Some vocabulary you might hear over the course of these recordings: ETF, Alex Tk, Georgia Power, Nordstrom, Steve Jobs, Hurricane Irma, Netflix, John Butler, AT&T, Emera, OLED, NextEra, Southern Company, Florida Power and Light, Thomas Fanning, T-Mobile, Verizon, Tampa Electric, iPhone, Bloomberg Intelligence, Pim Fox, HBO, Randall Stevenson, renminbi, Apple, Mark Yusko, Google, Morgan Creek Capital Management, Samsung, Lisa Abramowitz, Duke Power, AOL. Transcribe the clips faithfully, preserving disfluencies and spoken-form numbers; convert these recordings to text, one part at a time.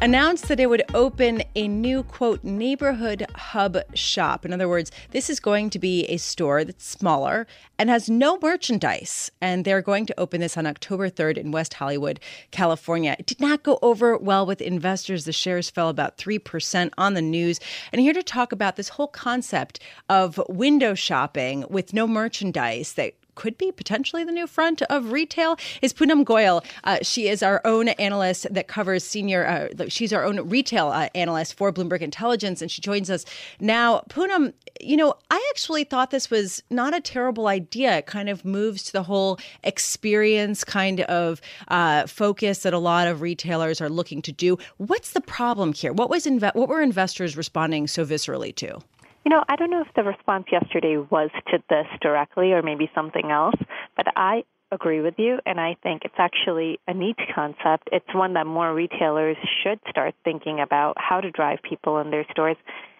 announced that it would open a new, quote, neighborhood hub shop. In other words, this is going to be a store that's smaller and has no merchandise. And they're going to open this on October third in West Hollywood, California. It did not go over well with investors. The shares fell about three percent on the news. And here to talk about this whole concept of window shopping with no merchandise that could be potentially the new front of retail is Poonam Goyal. Uh, she is our own analyst that covers senior, uh, she's our own retail uh, analyst for Bloomberg Intelligence, and she joins us now. Poonam, you know, I actually thought this was not a terrible idea. It kind of moves to the whole experience kind of uh, focus that a lot of retailers are looking to do. What's the problem here? What was inve- what were investors responding so viscerally to? You know, I don't know if the response yesterday was to this directly or maybe something else, but I agree with you, and I think it's actually a neat concept. It's one that more retailers should start thinking about, how to drive people in their stores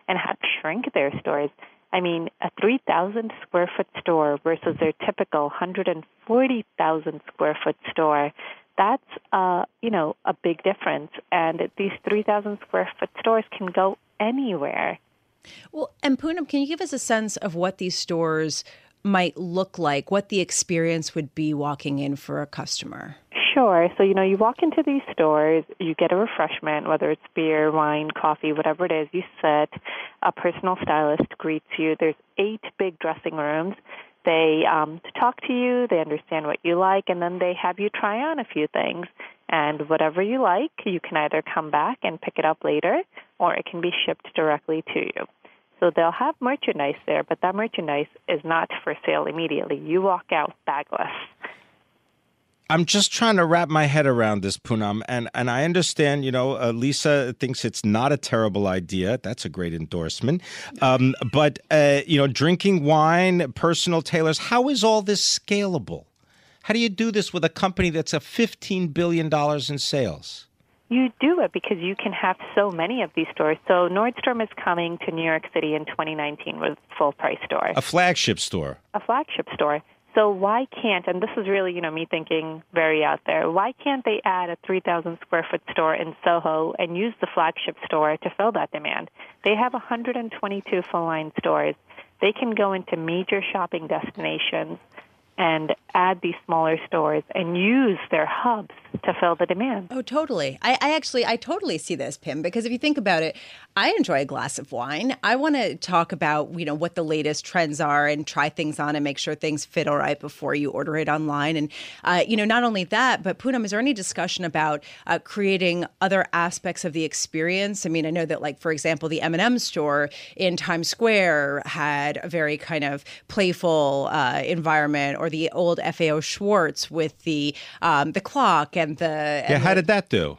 and how to shrink their stores. I mean, a three thousand square foot store versus their typical one hundred forty thousand square foot store, that's, uh, you know, a big difference. And these three thousand square foot stores can go anywhere. Well, and Poonam, can you give us a sense of what these stores might look like, what the experience would be walking in for a customer? Sure. So, you know, you walk into these stores, you get a refreshment, whether it's beer, wine, coffee, whatever it is. You sit, a personal stylist greets you. There's eight big dressing rooms. They um, talk to you, they understand what you like, and then they have you try on a few things. And whatever you like, you can either come back and pick it up later, or it can be shipped directly to you. So they'll have merchandise there, but that merchandise is not for sale immediately. You walk out bagless. I'm just trying to wrap my head around this, Poonam, and, and I understand, you know, uh, Lisa thinks it's not a terrible idea. That's a great endorsement. Um, but, uh, you know, drinking wine, personal tailors, how is all this scalable? How do you do this with a company that's a fifteen billion dollars in sales? You do it because you can have so many of these stores. So Nordstrom is coming to New York City in twenty nineteen with a full-price store. A flagship store. A flagship store. So why can't, and this is really, you know, me thinking very out there, why can't they add a three thousand square foot store in Soho and use the flagship store to fill that demand? They have one hundred twenty-two full-line stores. They can go into major shopping destinations and add these smaller stores and use their hubs to fill the demand. Oh, totally. I, I actually, I totally see this, Pim, because if you think about it, I enjoy a glass of wine. I want to talk about, you know, what the latest trends are and try things on and make sure things fit all right before you order it online. And, uh, you know, not only that, but Poonam, is there any discussion about uh, creating other aspects of the experience? I mean, I know that, like, for example, the M and M store in Times Square had a very kind of playful uh, environment, or the old F A O Schwartz with the um, the clock and the... And yeah, how the, did that do?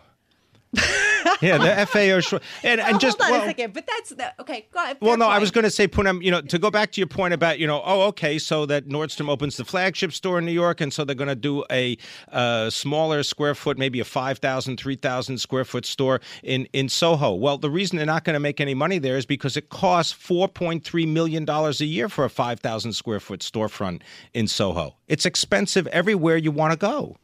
Yeah, the F A O Schwartz. And, and oh, just, hold on well, a second, but that's... The, okay, go ahead. Well, no, point. I was going to say, Poonam, you know, to go back to your point about, you know, oh, okay, so that Nordstrom opens the flagship store in New York, and so they're going to do a uh, smaller square foot, maybe a five thousand, three thousand square foot store in, in Soho. Well, the reason they're not going to make any money there is because it costs four point three million dollars a year for a five thousand square foot storefront in Soho. It's expensive everywhere you want to go.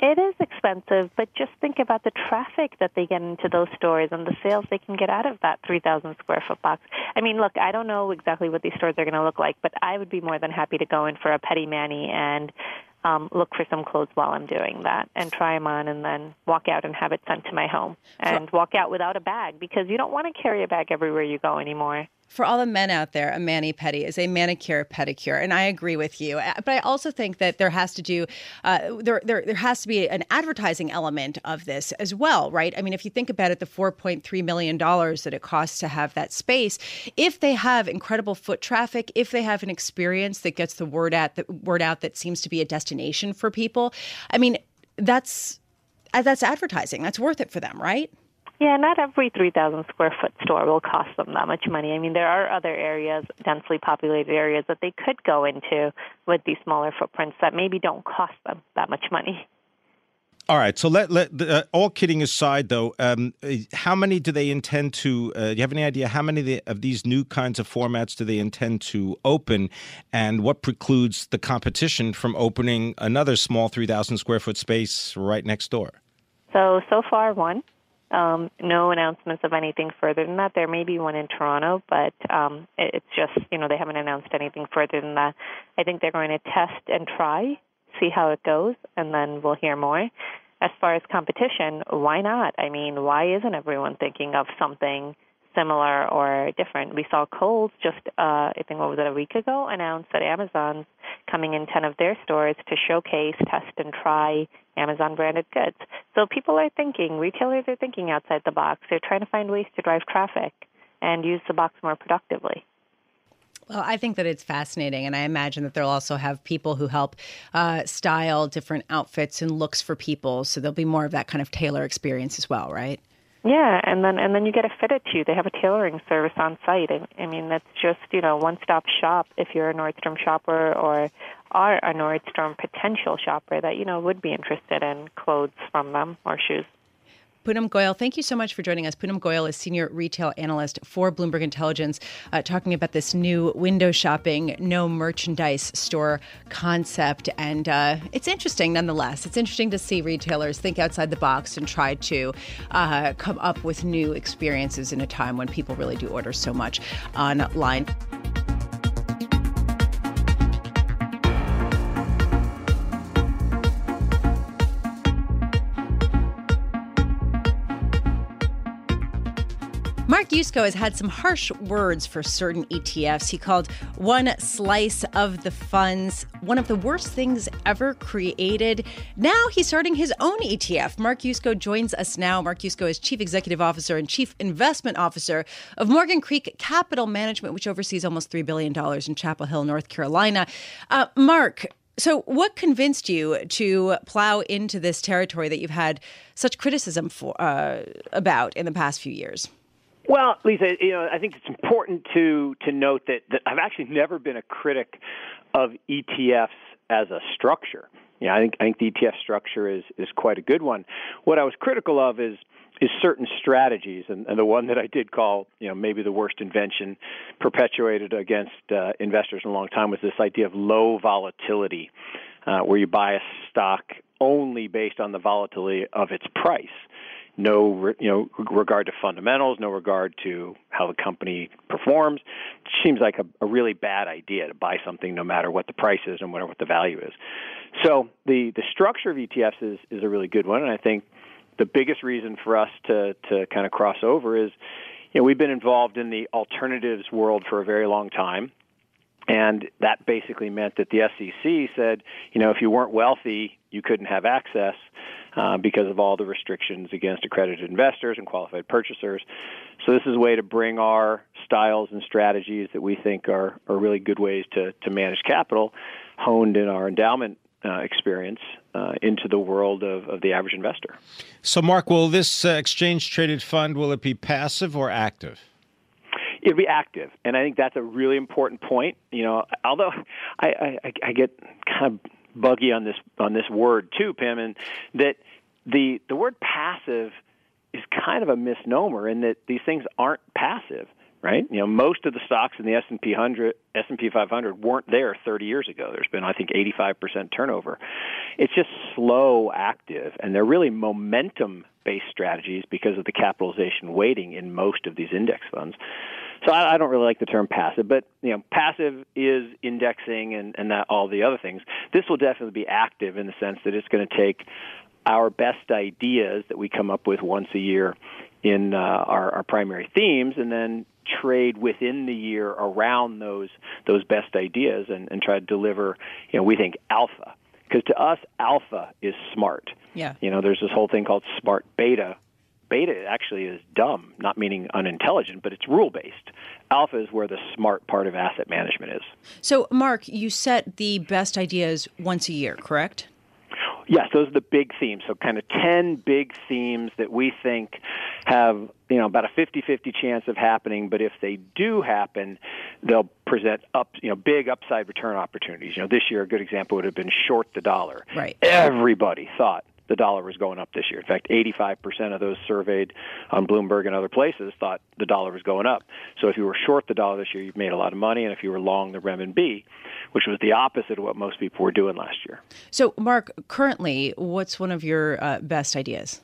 It is expensive, but just think about the traffic that they get into those stores and the sales they can get out of that three thousand square foot box. I mean, look, I don't know exactly what these stores are going to look like, but I would be more than happy to go in for a Petty Manny and um, look for some clothes while I'm doing that and try them on and then walk out and have it sent to my home and walk out without a bag because you don't want to carry a bag everywhere you go anymore. For all the men out there, a mani-pedi is a manicure pedicure, and I agree with you. But I also think that there has to do uh, there, there there has to be an advertising element of this as well, right? I mean, if you think about it, the four point three million dollars that it costs to have that space, if they have incredible foot traffic, if they have an experience that gets the word out, the word out that seems to be a destination for people, I mean, that's that's advertising. That's worth it for them, right? Yeah, not every three thousand square foot store will cost them that much money. I mean, there are other areas, densely populated areas, that they could go into with these smaller footprints that maybe don't cost them that much money. All right. So let let uh, all kidding aside, though, um, how many do they intend to? Uh, do you have any idea how many of these new kinds of formats do they intend to open, and what precludes the competition from opening another small three thousand square foot space right next door? So so far, one. Um, no announcements of anything further than that. There may be one in Toronto, but um, it's just, you know, they haven't announced anything further than that. I think they're going to test and try, see how it goes, and then we'll hear more. As far as competition, why not? I mean, why isn't everyone thinking of something similar or different? We saw Kohl's just, uh, I think, what was it, a week ago, announced that Amazon's coming in ten of their stores to showcase, test, and try Amazon-branded goods. So people are thinking, retailers are thinking outside the box. They're trying to find ways to drive traffic and use the box more productively. Well, I think that it's fascinating, and I imagine that they'll also have people who help uh, style different outfits and looks for people, so there'll be more of that kind of tailor experience as well, right? Yeah, and then and then you get it fitted to you. They have a tailoring service on site. I, I mean, that's just, you know, one-stop shop if you're a Nordstrom shopper or are a Nordstrom potential shopper that, you know, would be interested in clothes from them or shoes. Poonam Goyal, thank you so much for joining us. Poonam Goyal is Senior Retail Analyst for Bloomberg Intelligence, uh, talking about this new window shopping, no merchandise store concept. And uh, it's interesting nonetheless. It's interesting to see retailers think outside the box and try to uh, come up with new experiences in a time when people really do order so much online. Mark Yusko has had some harsh words for certain E T Fs. He called one slice of the funds one of the worst things ever created. Now he's starting his own E T F. Mark Yusko joins us now. Mark Yusko is Chief Executive Officer and Chief Investment Officer of Morgan Creek Capital Management, which oversees almost three billion dollars in Chapel Hill, North Carolina. Uh, Mark, so what convinced you to plow into this territory that you've had such criticism for, uh, about in the past few years? Well, Lisa, you know, I think it's important to to note that, that I've actually never been a critic of E T Fs as a structure. Yeah, you know, I think I think the E T F structure is is quite a good one. What I was critical of is is certain strategies, and, and the one that I did call, you know, maybe the worst invention perpetuated against uh, investors in a long time was this idea of low volatility, uh, where you buy a stock only based on the volatility of its price. No, you know, regard to fundamentals, no regard to how the company performs. It seems like a, a really bad idea to buy something no matter what the price is and whatever what the value is. So the, the structure of E T Fs is, is a really good one, and I think the biggest reason for us to to kind of cross over is, you know, we've been involved in the alternatives world for a very long time, and that basically meant that the S E C said, you know, if you weren't wealthy, you couldn't have access. Uh, because of all the restrictions against accredited investors and qualified purchasers. So this is a way to bring our styles and strategies that we think are, are really good ways to, to manage capital, honed in our endowment uh, experience, uh, into the world of, of the average investor. So, Mark, will this uh, exchange-traded fund, will it be passive or active? It'll be active, and I think that's a really important point. You know, although I, I, I get kind of buggy on this on this word too, Pim, and that the the word passive is kind of a misnomer in that these things aren't passive, right? You know, most of the stocks in the S and P one hundred, S and P five hundred weren't there thirty years ago. There's been, I think, eighty-five percent turnover. It's just slow active, and they're really momentum-based strategies because of the capitalization weighting in most of these index funds. So I, I don't really like the term passive, but you know, passive is indexing and, and that, all the other things. This will definitely be active in the sense that it's going to take our best ideas that we come up with once a year in uh, our, our primary themes, and then trade within the year around those those best ideas and, and try to deliver, you know, we think alpha. Because to us, alpha is smart. Yeah. You know, there's this whole thing called smart beta. Beta actually is dumb, not meaning unintelligent, but it's rule-based. Alpha is where the smart part of asset management is. So, Mark, you set the best ideas once a year, correct? Yes, those are the big themes. So kind of ten big themes that we think have, you know, about a fifty-fifty chance of happening, but if they do happen, they'll present up, you know, big upside return opportunities. You know, this year a good example would have been short the dollar. Right. Everybody thought the dollar was going up this year. In fact, eighty-five percent of those surveyed on Bloomberg and other places thought the dollar was going up. So if you were short the dollar this year, you've made a lot of money, and if you were long the renminbi, which was the opposite of what most people were doing last year. So, Mark, currently, what's one of your uh, best ideas?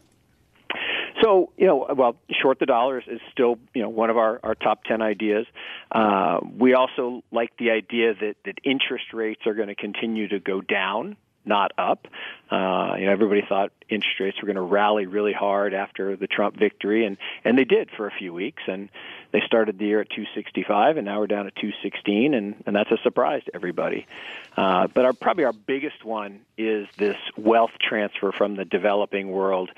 So, you know, well, short the dollar is still, you know, one of our, our top ten ideas. Uh, we also like the idea that, that interest rates are going to continue to go down, not up. Uh, you know, everybody thought interest rates were going to rally really hard after the Trump victory, and, and they did for a few weeks. And they started the year at two sixty-five, and now we're down at two sixteen, and, and that's a surprise to everybody. Uh, but our probably our biggest one is this wealth transfer from the developing world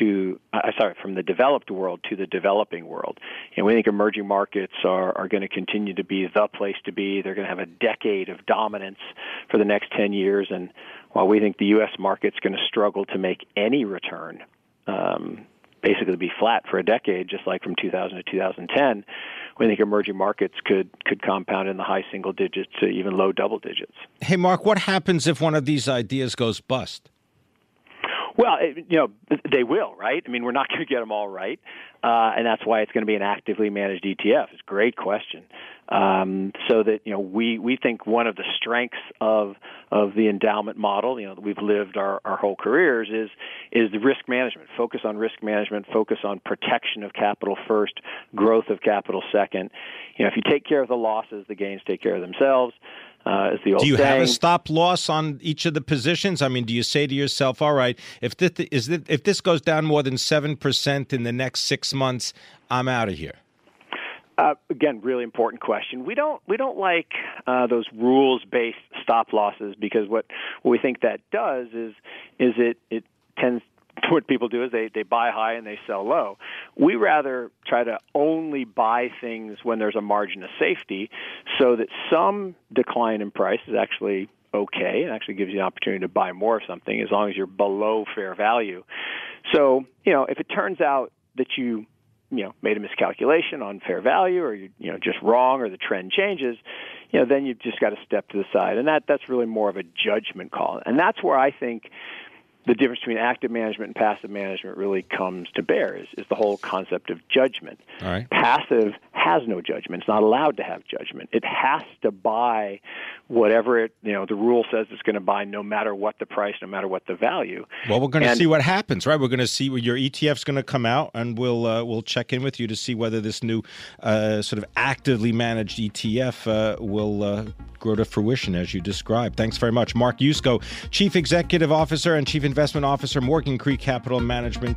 to, uh, sorry, from the developed world to the developing world. And we think emerging markets are, are going to continue to be the place to be. They're going to have a decade of dominance for the next ten years, and while we think the U S market's going to struggle to make any return, um, basically be flat for a decade, just like from two thousand to twenty ten, we think emerging markets could could compound in the high single digits to even low double digits. Hey, Mark, what happens if one of these ideas goes bust? Well, it, you know, they will, right? I mean, we're not going to get them all right, uh, and that's why it's going to be an actively managed E T F. It's a great question. Um, so that, you know, we, we think one of the strengths of of the endowment model, you know, that we've lived our, our whole careers is is the risk management. Focus on risk management. Focus on protection of capital first, growth of capital second. You know, if you take care of the losses, the gains take care of themselves. Uh, is the old do you saying. Have a stop loss on each of the positions? I mean, do you say to yourself, all right, if this, is this, if this goes down more than seven percent in the next six months, I'm out of here? Uh, again, really important question. We don't we don't like uh, those rules-based stop losses, because what, what we think that does is is it, it tends what people do is they, they buy high and they sell low. We rather try to only buy things when there's a margin of safety, so that some decline in price is actually okay and actually gives you an opportunity to buy more of something, as long as you're below fair value. So, you know, if it turns out that you you know, made a miscalculation on fair value, or you, you know, just wrong, or the trend changes, you know, then you've just got to step to the side, and that that's really more of a judgment call. And that's where I think the difference between active management and passive management really comes to bear, is, is the whole concept of judgment. All right. Passive has no judgment. It's not allowed to have judgment. It has to buy whatever it, you know, the rule says it's going to buy, no matter what the price, no matter what the value. Well, we're going to and, see what happens, right? We're going to see what your E T F's going to come out, and we'll uh, we'll check in with you to see whether this new uh, sort of actively managed E T F uh, will uh, grow to fruition as you described. Thanks very much, Mark Yusko, Chief Executive Officer and Chief Investment Officer, Morgan Creek Capital Management.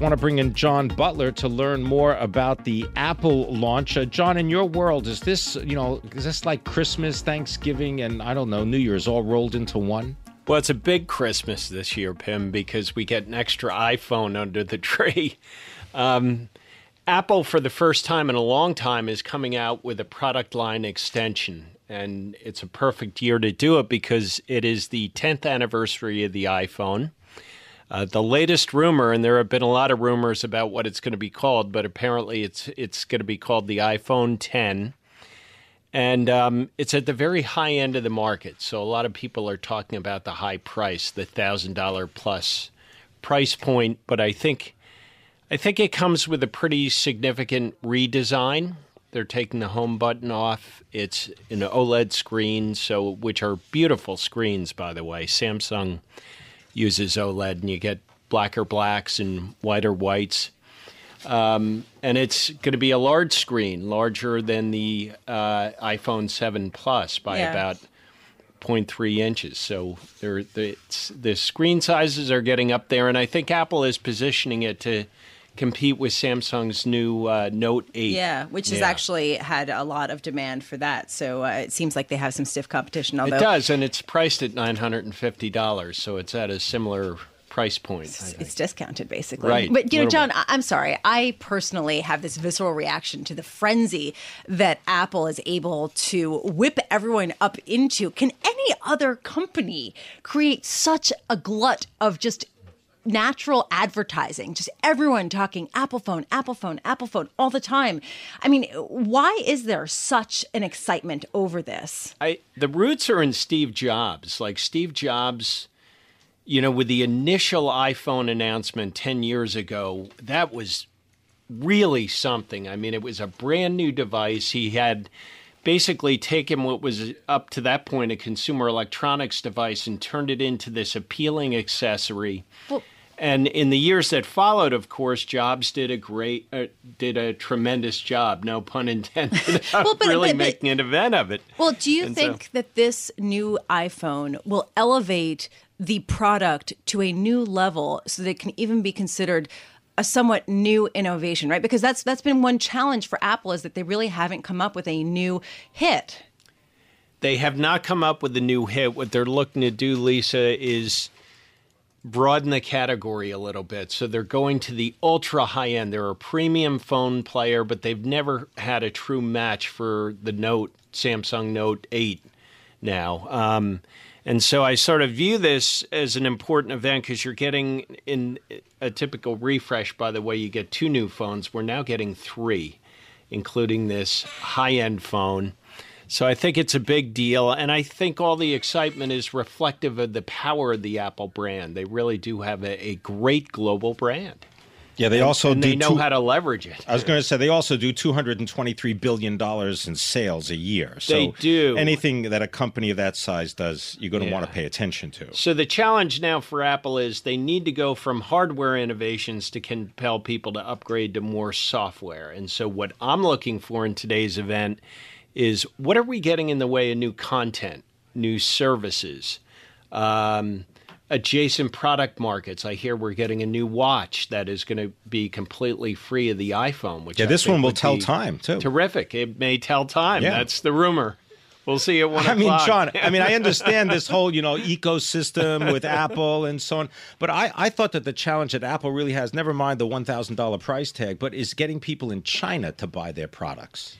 I want to bring in John Butler to learn more about the Apple launch. Uh, John, in your world, is this, you know, is this like Christmas, Thanksgiving, and I don't know, New Year's all rolled into one? Well, it's a big Christmas this year, Pim, because we get an extra iPhone under the tree. Um, Apple, for the first time in a long time, is coming out with a product line extension. and it's a perfect year to do it because it is the tenth anniversary of the iPhone. Uh, the latest rumor, and there have been a lot of rumors about what it's going to be called, but apparently it's it's going to be called the iPhone ten. And um, it's at the very high end of the market. So a lot of people are talking about the high price, the one thousand dollars plus price point. But I think I think it comes with a pretty significant redesign. They're taking the home button off. It's an OLED screen, so which are beautiful screens, by the way. Samsung uses OLED, and you get blacker blacks and whiter whites. Um, and it's going to be a large screen, larger than the uh, iPhone seven Plus by yeah. about zero point three inches. So they're, they're, the screen sizes are getting up there, and I think Apple is positioning it to compete with Samsung's new uh, Note eight. Yeah, which has yeah. actually had a lot of demand for that. So uh, it seems like they have some stiff competition. Although it does, and it's priced at nine hundred fifty dollars, so it's at a similar price point. It's, it's discounted, basically. Right. But, you know, John, bit. I'm sorry. I personally have this visceral reaction to the frenzy that Apple is able to whip everyone up into. Can any other company create such a glut of just natural advertising, just everyone talking Apple phone, Apple phone, Apple phone all the time? I mean, why is there such an excitement over this? I, the roots are in Steve Jobs. Like Steve Jobs, you know, with the initial iPhone announcement ten years ago, that was really something. I mean, it was a brand new device. He had basically taken what was up to that point a consumer electronics device and turned it into this appealing accessory. Well, and in the years that followed, of course, Jobs did a great, uh, did a tremendous job, no pun intended, well, but, really but, but, making an event of it. Well, do you and think so, that this new iPhone will elevate the product to a new level so that it can even be considered a somewhat new innovation, right? Because that's that's been one challenge for Apple, is that they really haven't come up with a new hit. They have not come up with a new hit. What they're looking to do, Lisa, is broaden the category a little bit. So they're going to the ultra high end. They're a premium phone player, but they've never had a true match for the Note, Samsung Note eight now. Um, and so I sort of view this as an important event because you're getting, in a typical refresh, by the way, you get two new phones. We're now getting three, including this high-end phone. So I think it's a big deal, and I think all the excitement is reflective of the power of the Apple brand. They really do have a, a great global brand. Yeah, they and, also and do they know two, how to leverage it. I was going to say they also do two hundred twenty-three billion dollars in sales a year. So they do. Anything that a company of that size does, you're going to yeah. want to pay attention to. So the challenge now for Apple is they need to go from hardware innovations to compel people to upgrade to more software. And so what I'm looking for in today's event is, what are we getting in the way of new content, new services, um, adjacent product markets? I hear we're getting a new watch that is going to be completely free of the iPhone. Which yeah, I this one will tell time, too. Terrific. It may tell time. Yeah. That's the rumor. We'll see at one o'clock. I mean, John, I mean, I understand this whole, you know, ecosystem with Apple and so on. But I, I thought that the challenge that Apple really has, never mind the one thousand dollars price tag, but is getting people in China to buy their products.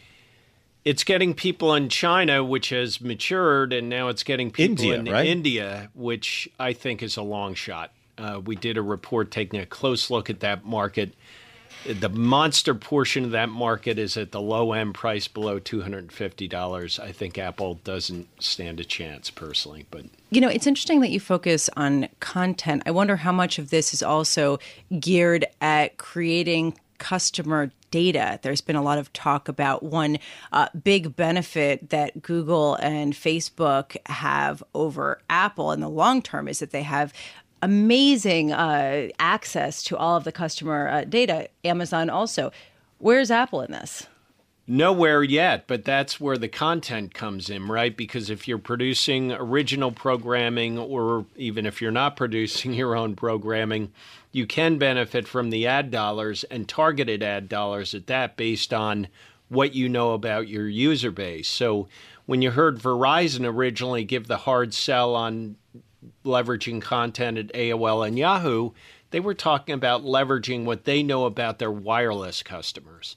It's getting people in China, which has matured, and now it's getting people India, in right? India, which I think is a long shot. Uh, we did a report taking a close look at that market. The monster portion of that market is at the low-end price below two hundred fifty dollars. I think Apple doesn't stand a chance, personally. But you know, it's interesting that you focus on content. I wonder how much of this is also geared at creating customer data. There's been a lot of talk about one uh, big benefit that Google and Facebook have over Apple in the long term is that they have amazing uh, access to all of the customer uh, data. Amazon also. Where's Apple in this? Nowhere yet, but that's where the content comes in, right? Because if you're producing original programming, or even if you're not producing your own programming, you can benefit from the ad dollars, and targeted ad dollars at that, based on what you know about your user base. So when you heard Verizon originally give the hard sell on leveraging content at A O L and Yahoo, they were talking about leveraging what they know about their wireless customers.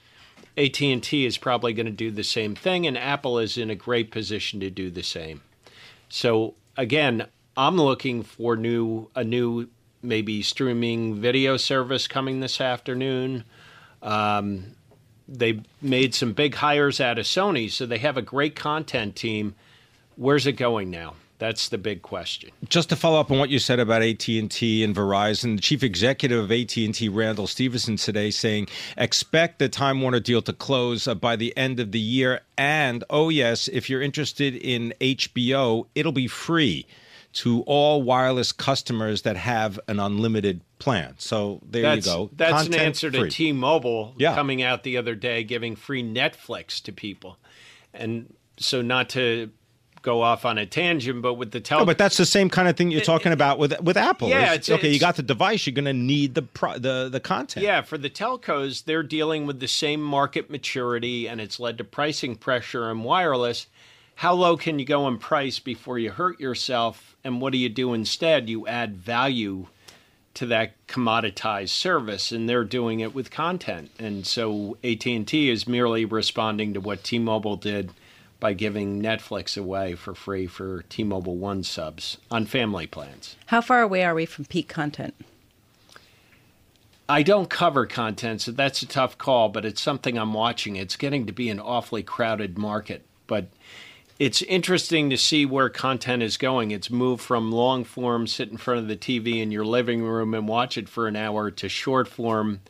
A T and T is probably going to do the same thing, and Apple is in a great position to do the same. So again, I'm looking for new a new maybe streaming video service coming this afternoon. Um, they made some big hires out of Sony, so they have a great content team. Where's it going now? That's the big question. Just to follow up on what you said about A T and T and Verizon, the chief executive of A T and T, Randall Stevenson, today saying, expect the Time Warner deal to close uh, by the end of the year. And, oh, yes, if you're interested in H B O, it'll be free to all wireless customers that have an unlimited plan. So there that's, you go. That's Content an answer to free. T-Mobile yeah. coming out the other day, giving free Netflix to people. And so not to go off on a tangent, but with the tel- no, but that's the same kind of thing you're talking about with with Apple. Yeah, it's, it's, okay, it's, you got the device, you're going to need the, pro- the the content. Yeah, for the telcos, they're dealing with the same market maturity, and it's led to pricing pressure in wireless. How low can you go in price before you hurt yourself? And what do you do instead? You add value to that commoditized service, and they're doing it with content. And so A T and T is merely responding to what T-Mobile did by giving Netflix away for free for T-Mobile One subs on family plans. How far away are we from peak content? I don't cover content, so that's a tough call, but it's something I'm watching. It's getting to be an awfully crowded market, but it's interesting to see where content is going. It's moved from long form, sit in front of the T V in your living room and watch it for an hour, to short form,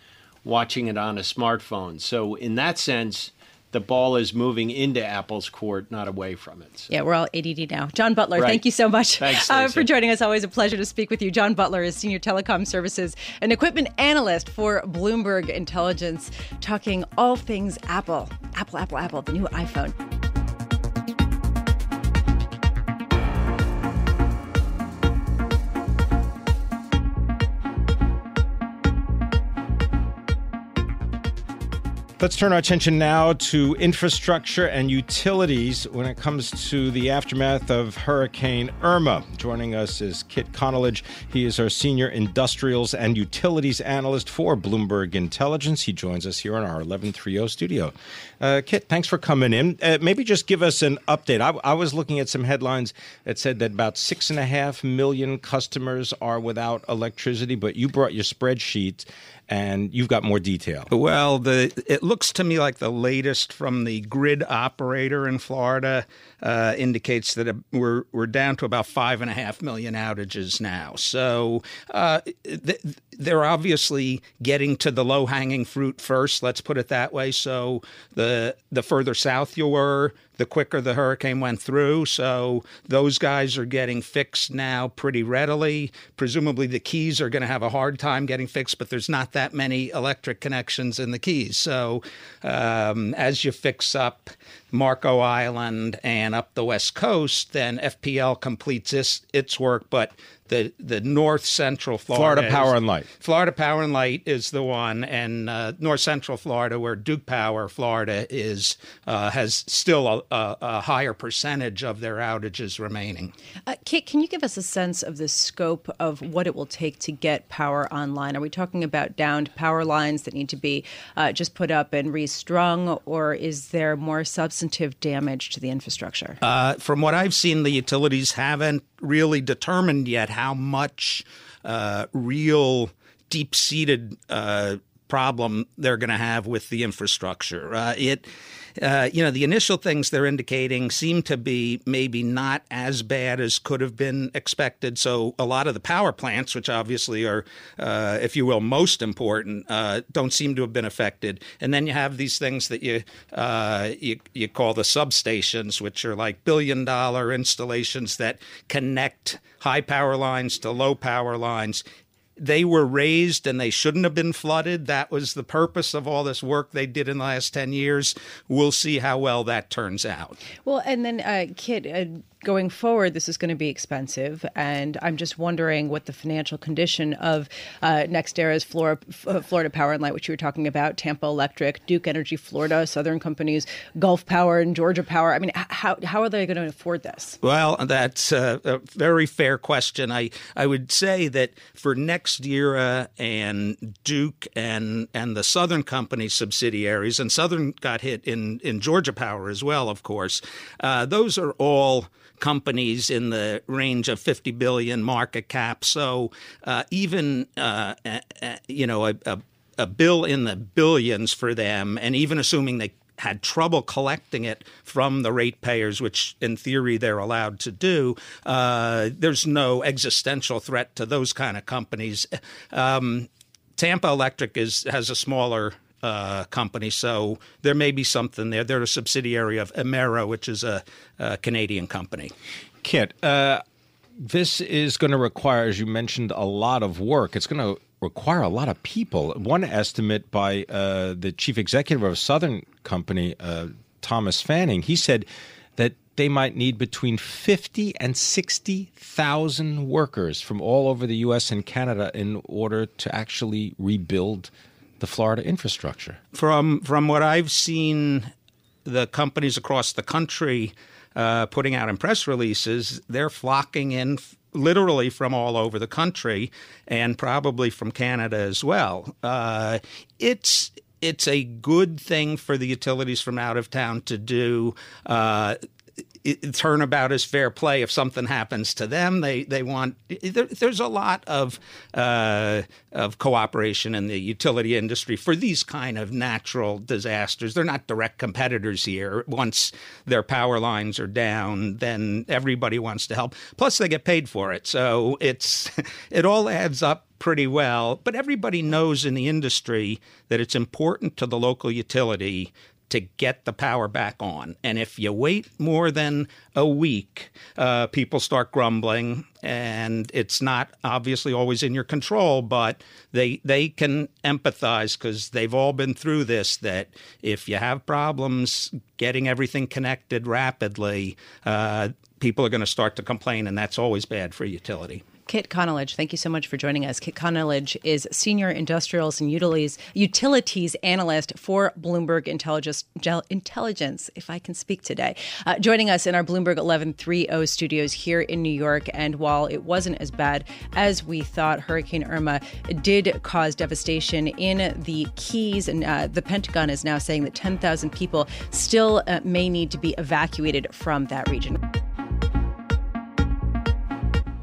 watching it on a smartphone. So in that sense, the ball is moving into Apple's court, not away from it. So. Yeah, we're all A D D now. John Butler, right. Thank you so much Thanks, uh, for joining us. Always a pleasure to speak with you. John Butler is Senior Telecom Services and Equipment Analyst for Bloomberg Intelligence, talking all things Apple. Apple, Apple, Apple, the new iPhone. Let's turn our attention now to infrastructure and utilities when it comes to the aftermath of Hurricane Irma. Joining us is Kit Konolige. He is our Senior Industrials and Utilities Analyst for Bloomberg Intelligence. He joins us here in our eleven thirty studio. Uh, Kit, thanks for coming in. Uh, maybe just give us an update. I, I was looking at some headlines that said that about six and a half million customers are without electricity, but you brought your spreadsheet and you've got more detail. Well, the it looks to me like the latest from the grid operator in Florida uh, indicates that we're we're down to about five and a half million outages now. So uh, th- they're obviously getting to the low hanging fruit first. Let's put it that way. So the the further south you were, the quicker the hurricane went through. So those guys are getting fixed now pretty readily. Presumably the Keys are going to have a hard time getting fixed, but there's not that many electric connections in the Keys. So um, as you fix up Marco Island and up the West Coast, then F P L completes this, its work, but the the North Central Florida. Florida Power and Light. Florida Power and Light is the one, and uh, North Central Florida, where Duke Power, Florida, is uh, has still a, a, a higher percentage of their outages remaining. Uh, Kit, can you give us a sense of the scope of what it will take to get power online? Are we talking about downed power lines that need to be uh, just put up and restrung, or is there more substantive damage to the infrastructure? Uh, from what I've seen, the utilities haven't really determined yet how much uh, real deep-seated uh, problem they're going to have with the infrastructure. Uh, it, uh, you know, the initial things they're indicating seem to be maybe not as bad as could have been expected. So a lot of the power plants, which obviously are, uh, if you will, most important, uh, don't seem to have been affected. And then you have these things that you uh, you, you call the substations, which are like billion-dollar installations that connect high power lines to low power lines. They were raised and they shouldn't have been flooded. That was the purpose of all this work they did in the last ten years. We'll see how well that turns out. Well, and then, uh, Kit, uh, going forward, this is going to be expensive. And I'm just wondering what the financial condition of uh, NextEra's Florida, Florida Power and Light, which you were talking about, Tampa Electric, Duke Energy Florida, Southern Companies, Gulf Power and Georgia Power. I mean, how how are they going to afford this? Well, that's a, a very fair question. I, I would say that for NextEra and Duke and, and the Southern Company subsidiaries, and Southern got hit in, in Georgia Power as well, of course, uh, those are all companies in the range of fifty billion market cap. So uh, even, uh, a, a, you know, a, a, a bill in the billions for them, and even assuming they had trouble collecting it from the ratepayers, which in theory they're allowed to do, uh, there's no existential threat to those kind of companies. Um, Tampa Electric is has a smaller Uh, company. So there may be something there. They're a subsidiary of Emera, which is a, a Canadian company. Kit, uh, this is going to require, as you mentioned, a lot of work. It's going to require a lot of people. One estimate by uh, the chief executive of Southern Company, uh, Thomas Fanning, he said that they might need between fifty and sixty thousand workers from all over the U S and Canada in order to actually rebuild the Florida infrastructure. From from what I've seen, the companies across the country uh, putting out in press releases, they're flocking in f- literally from all over the country and probably from Canada as well. Uh, it's it's a good thing for the utilities from out of town to do. Uh, It, turnabout is fair play. If something happens to them, they they want. There, there's a lot of uh, of cooperation in the utility industry for these kind of natural disasters. They're not direct competitors here. Once their power lines are down, then everybody wants to help. Plus, they get paid for it, so it's it all adds up pretty well. But everybody knows in the industry that it's important to the local utility to get the power back on. And if you wait more than a week, uh, people start grumbling. And it's not obviously always in your control, but they they can empathize because they've all been through this, that if you have problems getting everything connected rapidly, uh, people are going to start to complain. And that's always bad for utility. Kit Konolige, thank you so much for joining us. Kit Konolige is Senior Industrials and Utilities Utilities Analyst for Bloomberg Intelligence, Intelligence if I can speak today, uh, joining us in our Bloomberg eleven thirty studios here in New York. And while it wasn't as bad as we thought, Hurricane Irma did cause devastation in the Keys. And uh, the Pentagon is now saying that ten thousand people still uh, may need to be evacuated from that region.